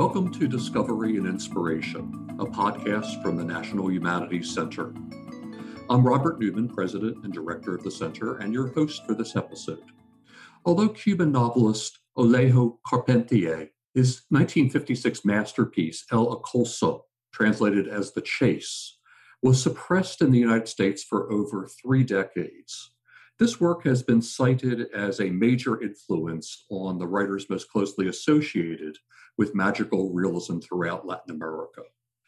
Welcome to Discovery and Inspiration, a podcast from the National Humanities Center. I'm Robert Newman, President and Director of the Center, and your host for this episode. Although Cuban novelist Alejo Carpentier, his 1956 masterpiece, El Acoso, translated as The Chase, was suppressed in the United States for over 3 decades. This work has been cited as a major influence on the writers most closely associated with magical realism throughout Latin America.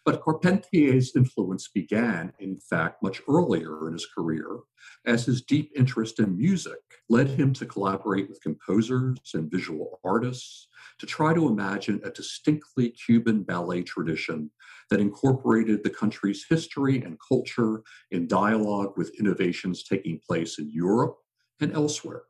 But Carpentier's influence began, in fact, much earlier in his career, as his deep interest in music led him to collaborate with composers and visual artists to try to imagine a distinctly Cuban ballet tradition that incorporated the country's history and culture in dialogue with innovations taking place in Europe and elsewhere.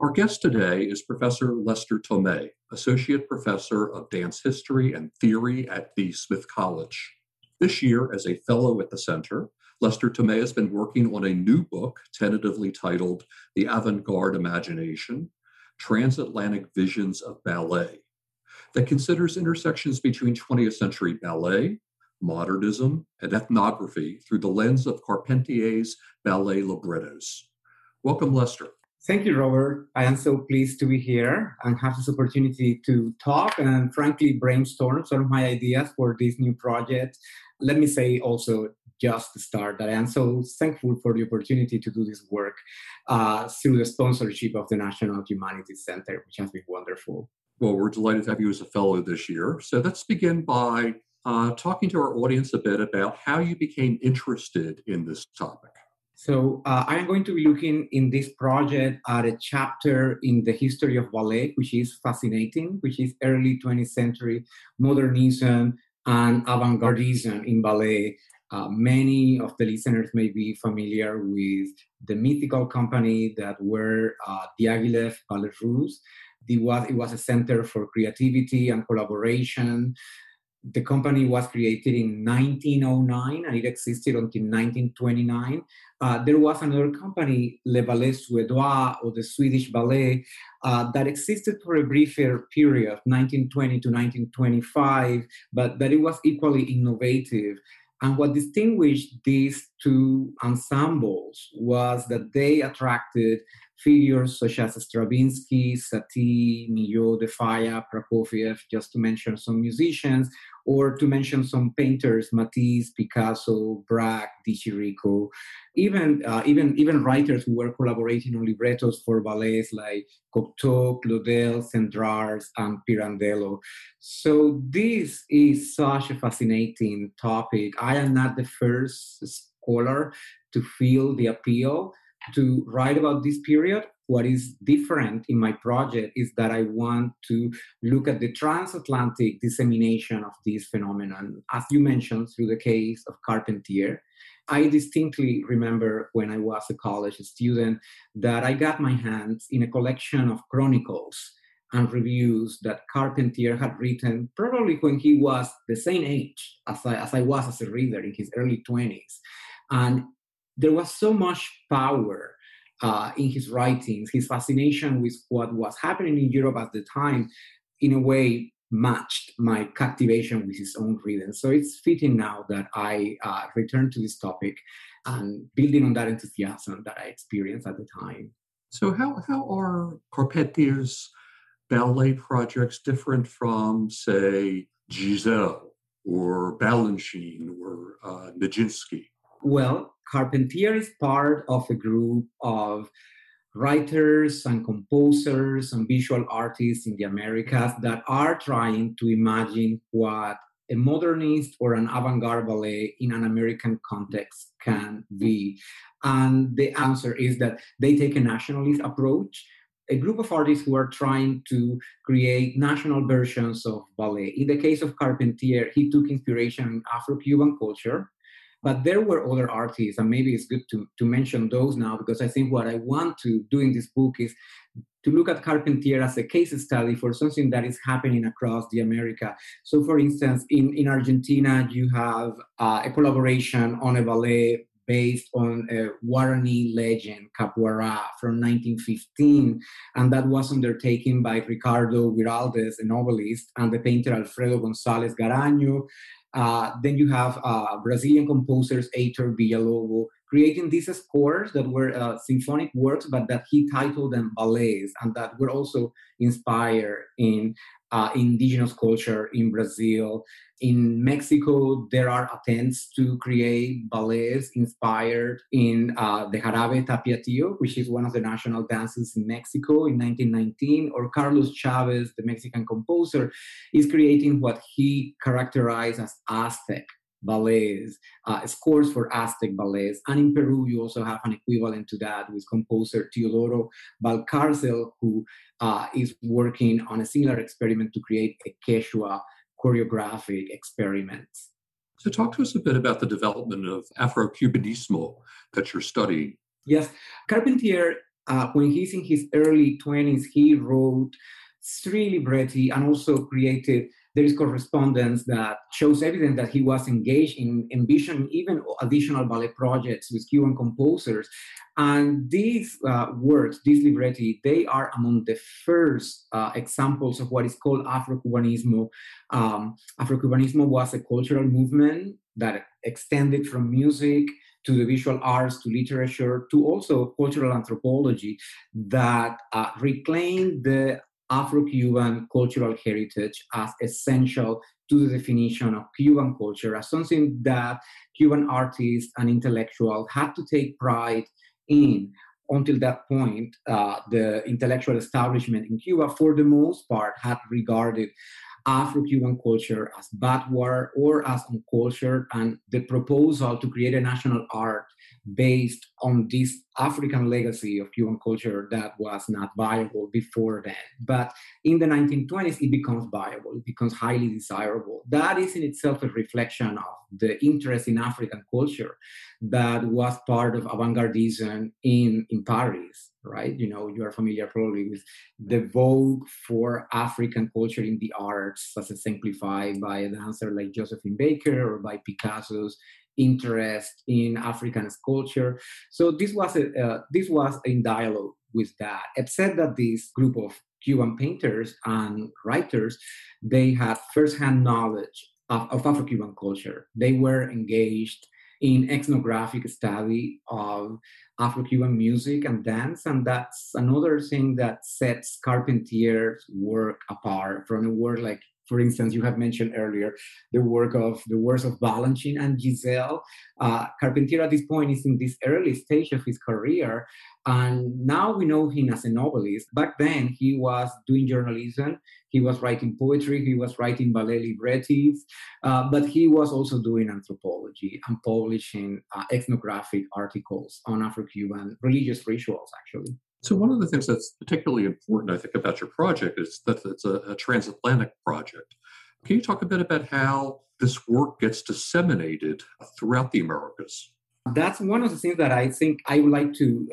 Our guest today is Professor Lester Tomé, Associate Professor of Dance History and Theory at the Smith College. This year, as a fellow at the center, Lester Tomé has been working on a new book tentatively titled The Avant-Garde Imagination: Transatlantic Visions of Ballet, that considers intersections between 20th century ballet, modernism, and ethnography through the lens of Carpentier's ballet librettos. Welcome, Lester. Thank you, Robert. I am so pleased to be here and have this opportunity to talk and frankly brainstorm some of my ideas for this new project. Let me say also just to start that I am so thankful for the opportunity to do this work through the sponsorship of the National Humanities Center, which has been wonderful. Well, we're delighted to have you as a fellow this year. So let's begin by talking to our audience a bit about how you became interested in this topic. So I'm going to be looking in this project at a chapter in the history of ballet, which is fascinating, which is early 20th century modernism and avant-gardism in ballet. Many of the listeners may be familiar with the mythical company that were Diaghilev, Ballet Russe. It was a center for creativity and collaboration. The company was created in 1909, and it existed until 1929. There was another company, Le Ballet Suédois, or the Swedish Ballet, that existed for a briefer period, 1920 to 1925, but that it was equally innovative. And what distinguished these two ensembles was that they attracted figures such as Stravinsky, Satie, Miró, De Falla, Prokofiev, just to mention some musicians, or to mention some painters, Matisse, Picasso, Braque, Di Chirico, even writers who were collaborating on librettos for ballets like Cocteau, Claudel, Cendrars, and Pirandello. So this is such a fascinating topic. I am not the first scholar to feel the appeal to write about this period. What is different in my project is that I want to look at the transatlantic dissemination of this phenomenon, as you mentioned, through the case of Carpentier. I distinctly remember when I was a college student that I got my hands in a collection of chronicles and reviews that Carpentier had written probably when he was the same age as I was as a reader, in his early 20s. And there was so much power in his writings. His fascination with what was happening in Europe at the time, in a way, matched my captivation with his own reading. So it's fitting now that I return to this topic and building on that enthusiasm that I experienced at the time. So how are Carpentier's ballet projects different from, say, Giselle or Balanchine or Nijinsky? Well, Carpentier is part of a group of writers and composers and visual artists in the Americas that are trying to imagine what a modernist or an avant-garde ballet in an American context can be. And the answer is that they take a nationalist approach, a group of artists who are trying to create national versions of ballet. In the case of Carpentier, he took inspiration in Afro-Cuban culture. But there were other artists, and maybe it's good to mention those now, because I think what I want to do in this book is to look at Carpentier as a case study for something that is happening across the America. So, for instance, in Argentina, you have a collaboration on a ballet based on a Guarani legend, Capoeira, from 1915. And that was undertaken by Ricardo Giraldes, a novelist, and the painter Alfredo González Garaño. Then you have Brazilian composers Heitor Villalobo, creating these scores that were symphonic works, but that he titled them ballets, and that were also inspired in indigenous culture in Brazil. In Mexico, there are attempts to create ballets inspired in the Jarabe Tapatío, which is one of the national dances in Mexico, in 1919, or Carlos Chávez, the Mexican composer, is creating what he characterized as Aztec ballets, scores for Aztec ballets. And in Peru, you also have an equivalent to that with composer Teodoro Valcárcel, who is working on a similar experiment to create a Quechua choreographic experiment. So talk to us a bit about the development of Afro-Cubanismo that you're studying. Yes. Carpentier, when he's in his early 20s, he wrote three libretti and also created. There is correspondence that shows evidence that he was engaged in envisioning even additional ballet projects with Cuban composers. And these works, these libretti, they are among the first examples of what is called Afro-Cubanismo. Afro-Cubanismo was a cultural movement that extended from music to the visual arts, to literature, to also cultural anthropology that reclaimed the Afro-Cuban cultural heritage as essential to the definition of Cuban culture, as something that Cuban artists and intellectuals had to take pride in. Until that point, the intellectual establishment in Cuba, for the most part, had regarded Afro-Cuban culture as backward or as uncultured, and the proposal to create a national art based on this African legacy of Cuban culture, that was not viable before then. But in the 1920s, it becomes viable, it becomes highly desirable. That is in itself a reflection of the interest in African culture that was part of avant-gardism in Paris. Right? You know, you are familiar probably with the vogue for African culture in the arts, as exemplified by a dancer like Josephine Baker or by Picasso's interest in African sculpture. So this was in dialogue with that, except that this group of Cuban painters and writers, they had firsthand knowledge of Afro-Cuban culture. They were engaged in ethnographic study of Afro-Cuban music and dance. And that's another thing that sets Carpentier's work apart from a work like, for instance, you have mentioned earlier, the works of Balanchine and Giselle. Carpentier at this point is in this early stage of his career. And now we know him as a novelist. Back then, he was doing journalism. He was writing poetry. He was writing ballet librettis. But he was also doing anthropology and publishing ethnographic articles on Afro-Cuban religious rituals, actually. So one of the things that's particularly important, I think, about your project is that it's a transatlantic project. Can you talk a bit about how this work gets disseminated throughout the Americas? That's one of the things that I think I would like to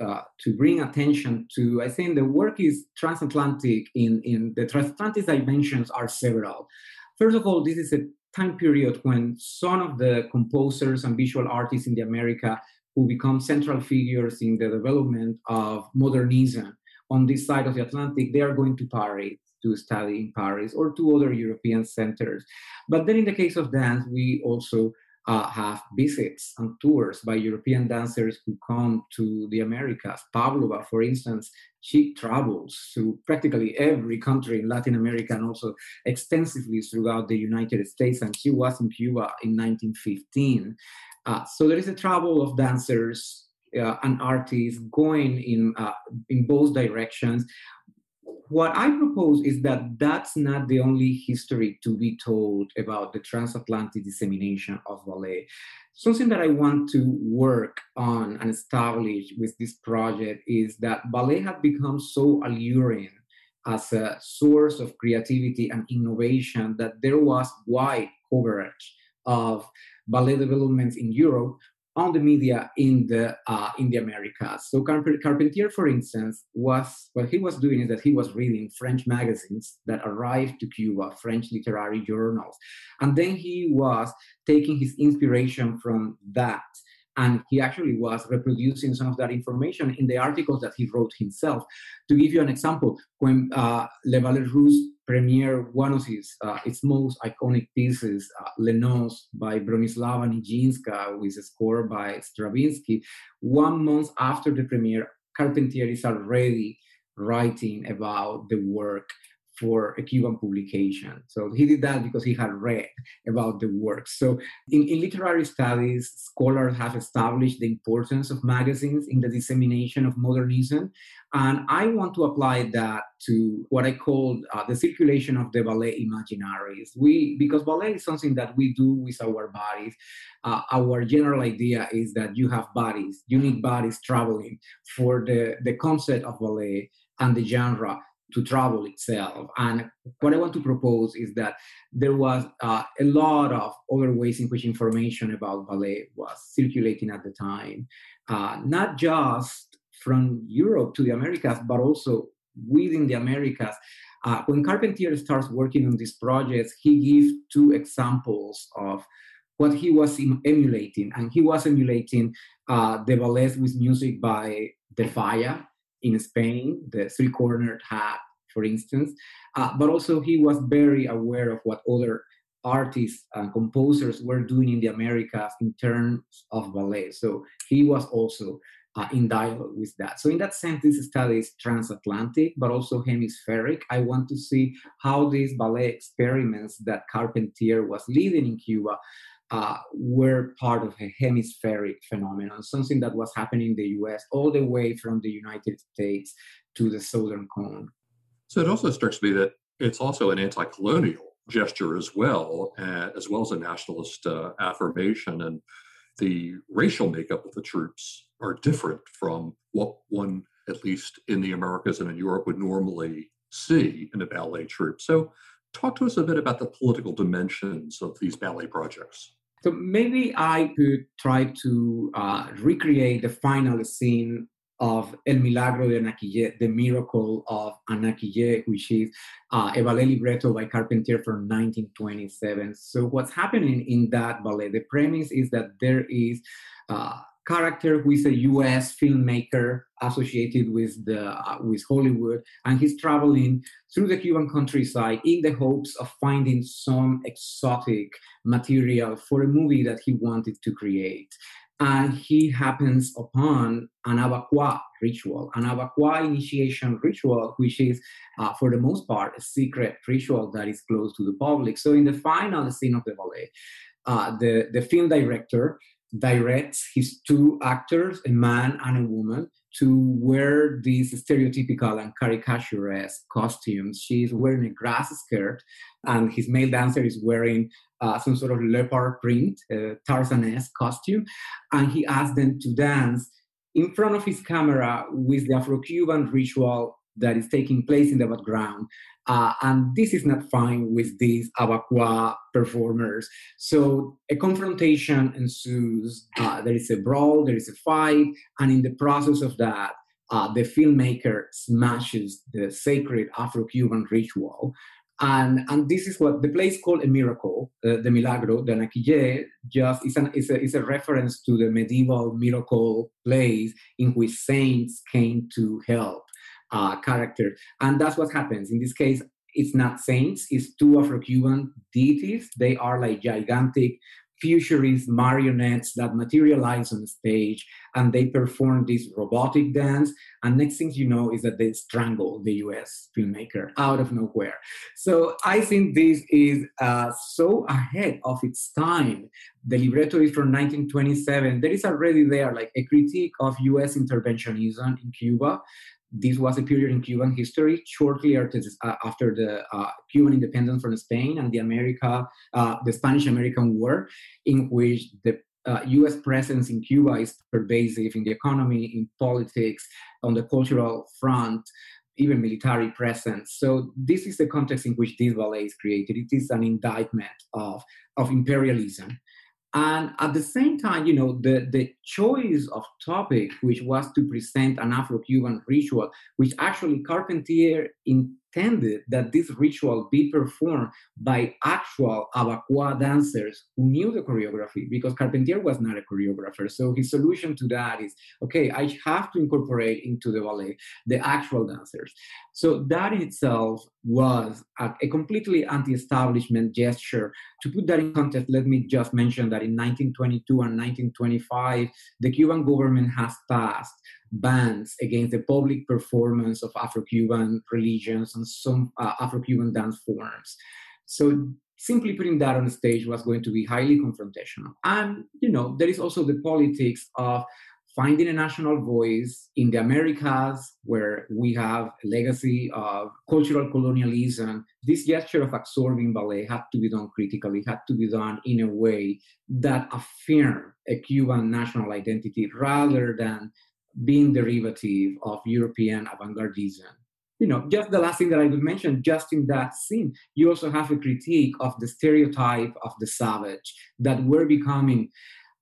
bring attention to. I think the work is transatlantic. In the transatlantic dimensions are several. First of all, this is a time period when some of the composers and visual artists in the Americas who become central figures in the development of modernism on this side of the Atlantic, they are going to Paris to study in Paris or to other European centers. But then in the case of dance, we also have visits and tours by European dancers who come to the Americas. Pavlova, for instance, she travels through practically every country in Latin America and also extensively throughout the United States. And she was in Cuba in 1915. So there is a travel of dancers and artists going in both directions. What I propose is that that's not the only history to be told about the transatlantic dissemination of ballet. Something that I want to work on and establish with this project is that ballet had become so alluring as a source of creativity and innovation that there was wide coverage of ballet developments in Europe on the media in the Americas. So Carpentier, for instance, what he was doing is that he was reading French magazines that arrived to Cuba, French literary journals. And then he was taking his inspiration from that And he actually was reproducing some of that information in the articles that he wrote himself. To give you an example, when Le Ballet Russe premiered one of its most iconic pieces, Les Noces by Bronislava Nijinsky, with a score by Stravinsky, 1 month after the premiere, Carpentier is already writing about the work for a Cuban publication. So he did that because he had read about the work. So in literary studies, scholars have established the importance of magazines in the dissemination of modernism. And I want to apply that to what I call the circulation of the ballet imaginaries. Because ballet is something that we do with our bodies. Our general idea is that you have bodies, you need bodies traveling for the concept of ballet and the genre to travel itself. And what I want to propose is that there was a lot of other ways in which information about ballet was circulating at the time, not just from Europe to the Americas, but also within the Americas. When Carpentier starts working on these projects, he gives two examples of what he was emulating. And he was emulating the ballets with music by De Falla in Spain, the three-cornered hat, for instance. But also he was very aware of what other artists and composers were doing in the Americas in terms of ballet. So he was also in dialogue with that. So in that sense, this study is transatlantic, but also hemispheric. I want to see how these ballet experiments that Carpentier was leading in Cuba were part of a hemispheric phenomenon, something that was happening in the US all the way from the United States to the Southern Cone. So it also strikes me that it's also an anti-colonial gesture as well as a nationalist affirmation. And the racial makeup of the troops are different from what one, at least in the Americas and in Europe, would normally see in a ballet troupe. So talk to us a bit about the political dimensions of these ballet projects. So maybe I could try to recreate the final scene of El Milagro de Anaquille, the miracle of Anaquille, which is a ballet libretto by Carpentier from 1927. So what's happening in that ballet, the premise is that there is character who is a U.S. filmmaker associated with Hollywood, and he's traveling through the Cuban countryside in the hopes of finding some exotic material for a movie that he wanted to create. And he happens upon an Abakwa ritual, an Abakwa initiation ritual, which is, for the most part, a secret ritual that is closed to the public. So in the final scene of the ballet, the film director directs his two actors, a man and a woman, to wear these stereotypical and caricaturesque costumes. She's wearing a grass skirt, and his male dancer is wearing some sort of leopard print, Tarzan-esque costume. And he asks them to dance in front of his camera with the Afro-Cuban ritual that is taking place in the background. And this is not fine with these Abakwa performers. So a confrontation ensues. There is a brawl, there is a fight. And in the process of that, the filmmaker smashes the sacred Afro-Cuban ritual. And this is what the play is called, a miracle, the Milagro de Anaquille. Just is a reference to the medieval miracle plays in which saints came to help character. And that's what happens. In this case, it's not saints, it's two Afro-Cuban deities. They are like gigantic futurist marionettes that materialize on stage, and they perform this robotic dance. And next thing you know is that they strangle the US filmmaker out of nowhere. So I think this is so ahead of its time. The libretto is from 1927. There is already there like a critique of US interventionism in Cuba. This was a period in Cuban history shortly after the Cuban independence from Spain and the Spanish-American War, in which the U.S. presence in Cuba is pervasive in the economy, in politics, on the cultural front, even military presence. So this is the context in which this ballet is created. It is an indictment of imperialism. And at the same time, you know, the choice of topic, which was to present an Afro-Cuban ritual, which actually Carpentier in intended that this ritual be performed by actual Abakuá dancers who knew the choreography, because Carpentier was not a choreographer. So his solution to that is, okay, I have to incorporate into the ballet the actual dancers. So that in itself was a completely anti-establishment gesture. To put that in context, let me just mention that in 1922 and 1925, the Cuban government has passed bans against the public performance of Afro-Cuban religions and some Afro-Cuban dance forms. So simply putting that on stage was going to be highly confrontational. And, you know, there is also the politics of finding a national voice in the Americas, where we have a legacy of cultural colonialism. This gesture of absorbing ballet had to be done critically, had to be done in a way that affirmed a Cuban national identity rather than being derivative of European avant-gardism. You know, just the last thing that I would mention, just in that scene, you also have a critique of the stereotype of the savage that were becoming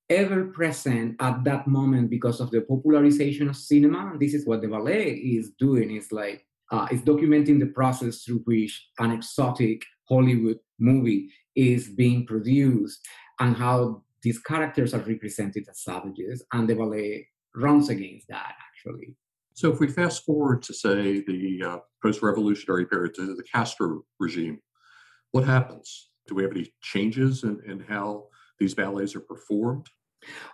ever present at that moment because of the popularization of cinema. And this is what the ballet is doing. It's like, it's documenting the process through which an exotic Hollywood movie is being produced and how these characters are represented as savages, and the ballet runs against that, actually. So if we fast forward to, say, the post-revolutionary period, to the Castro regime, what happens? Do we have any changes in how these ballets are performed?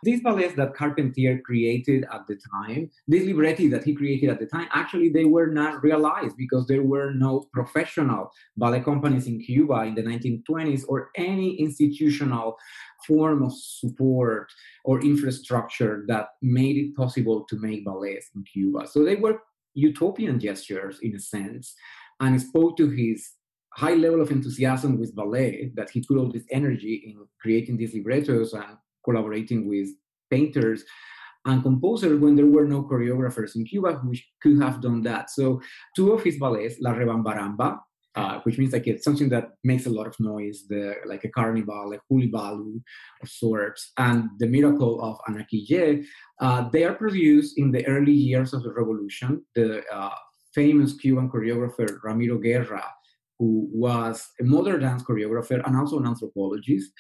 These ballets that Carpentier created at the time, these libretti that he created at the time, actually they were not realized because there were no professional ballet companies in Cuba in the 1920s or any institutional form of support or infrastructure that made it possible to make ballets in Cuba. So they were utopian gestures in a sense, and spoke to his high level of enthusiasm with ballet, that he put all this energy in creating these librettos and collaborating with painters and composers when there were no choreographers in Cuba who could have done that. So two of his ballets, La Rebambaramba, which means like it's something that makes a lot of noise, like a carnival, like hulibalu of sorts, and The Miracle of Anaquille, they are produced in the early years of the revolution. The famous Cuban choreographer Ramiro Guerra, who was a modern dance choreographer and also an anthropologist,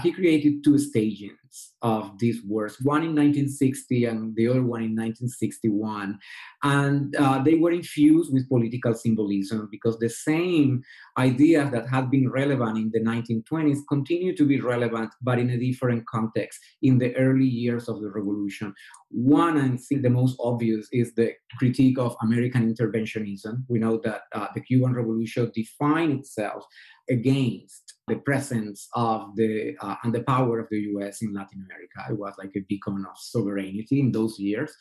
he created two stagings of these works, one in 1960 and the other one in 1961. And they were infused with political symbolism because the same ideas that had been relevant in the 1920s continue to be relevant, but in a different context in the early years of the revolution. One, I think the most obvious, is the critique of American interventionism. We know that the Cuban Revolution defined itself against the presence of the and the power of the U.S. in Latin America. It was like a beacon of sovereignty in those years.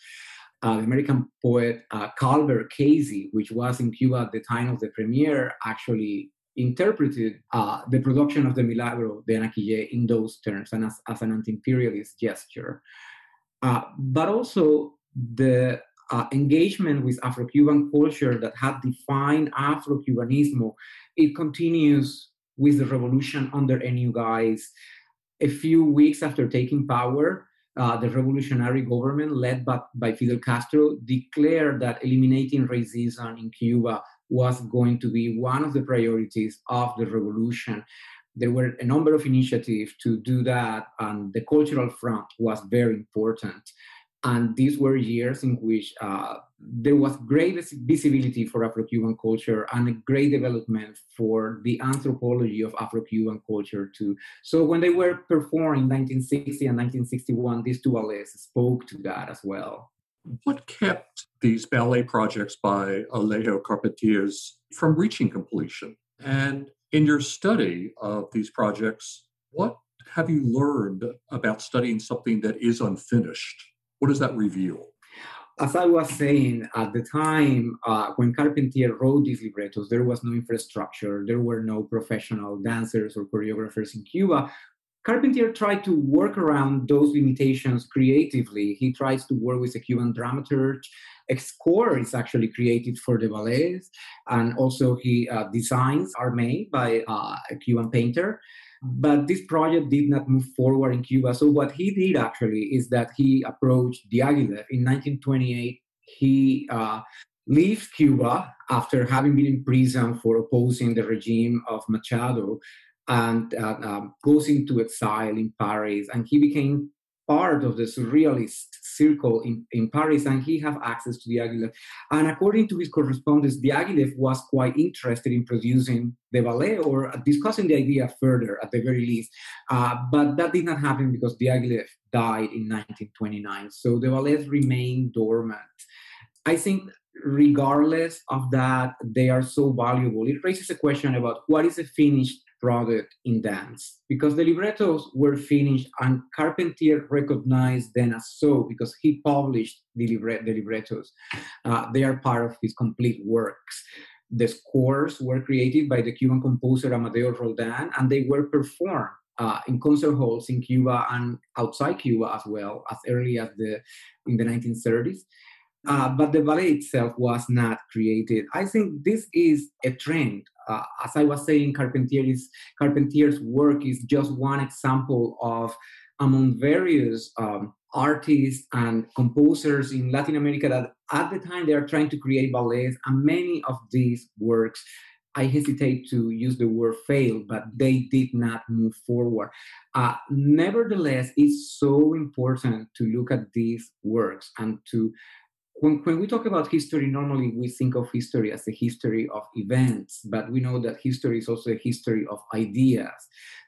The American poet Calvert Casey, which was in Cuba at the time of the premiere, actually interpreted the production of The Milagro de Anaquille in those terms and as an anti-imperialist gesture. But also the engagement with Afro-Cuban culture that had defined Afro-Cubanismo, it continues with the revolution under a new guise. A few weeks after taking power, the revolutionary government led by Fidel Castro declared that eliminating racism in Cuba was going to be one of the priorities of the revolution. There were a number of initiatives to do that, and the cultural front was very important. And these were years in which there was great visibility for Afro-Cuban culture and a great development for the anthropology of Afro-Cuban culture too. So when they were performed in 1960 and 1961, these two ballets spoke to that as well. What kept these ballet projects by Alejo Carpentier's from reaching completion? And in your study of these projects, what have you learned about studying something that is unfinished? What does that reveal? As I was saying, at the time when Carpentier wrote these librettos, there was no infrastructure. There were no professional dancers or choreographers in Cuba. Carpentier tried to work around those limitations creatively. He tries to work with a Cuban dramaturge. A score is actually created for the ballets. And also he designs are made by a Cuban painter. But this project did not move forward in Cuba. So what he did actually is that he approached Diaghilev in 1928. He leave Cuba after having been in prison for opposing the regime of Machado, and goes into exile in Paris. And he became part of the surrealist circle in Paris, and he had access to Diaghilev. And according to his correspondence, Diaghilev was quite interested in producing the ballet or discussing the idea further, at the very least. But that did not happen because Diaghilev died in 1929. So the ballets remained dormant. I think regardless of that, they are so valuable. It raises a question about what is a finished product in dance, because the librettos were finished and Carpentier recognized them as so because he published the librettos. They are part of his complete works. The scores were created by the Cuban composer Amadeo Roldán, and they were performed in concert halls in Cuba and outside Cuba as well, as early as in the 1930s. But the ballet itself was not created. I think this is a trend. As I was saying, Carpentier's work is just one example of, among various artists and composers in Latin America that at the time they are trying to create ballets, and many of these works, I hesitate to use the word fail, but they did not move forward. Nevertheless, it's so important to look at these works and to... When we talk about history, normally we think of history as the history of events, but we know that history is also a history of ideas.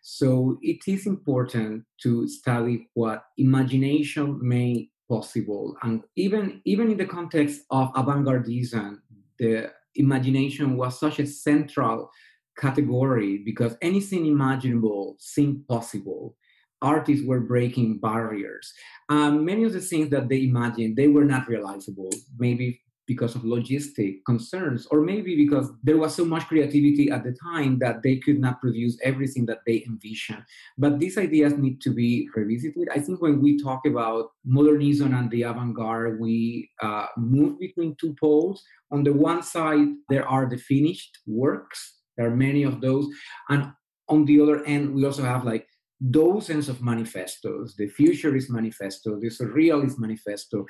So it is important to study what imagination made possible. And even in the context of avant-gardism, the imagination was such a central category because anything imaginable seemed possible. Artists were breaking barriers. Many of the things that they imagined, they were not realizable, maybe because of logistic concerns, or maybe because there was so much creativity at the time that they could not produce everything that they envisioned. But these ideas need to be revisited. I think when we talk about modernism and the avant-garde, we move between two poles. On the one side, there are the finished works. There are many of those. And on the other end, we also have like dozens of manifestos, the Futurist manifesto, the Surrealist manifesto.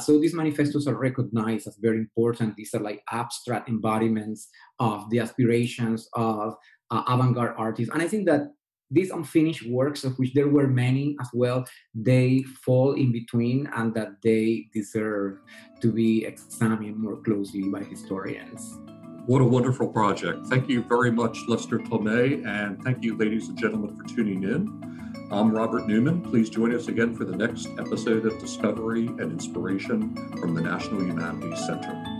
So these manifestos are recognized as very important. These are like abstract embodiments of the aspirations of avant-garde artists. And I think that these unfinished works, of which there were many as well, they fall in between and that they deserve to be examined more closely by historians. What a wonderful project. Thank you very much, Lester Tomé, and thank you, ladies and gentlemen, for tuning in. I'm Robert Newman. Please join us again for the next episode of Discovery and Inspiration from the National Humanities Center.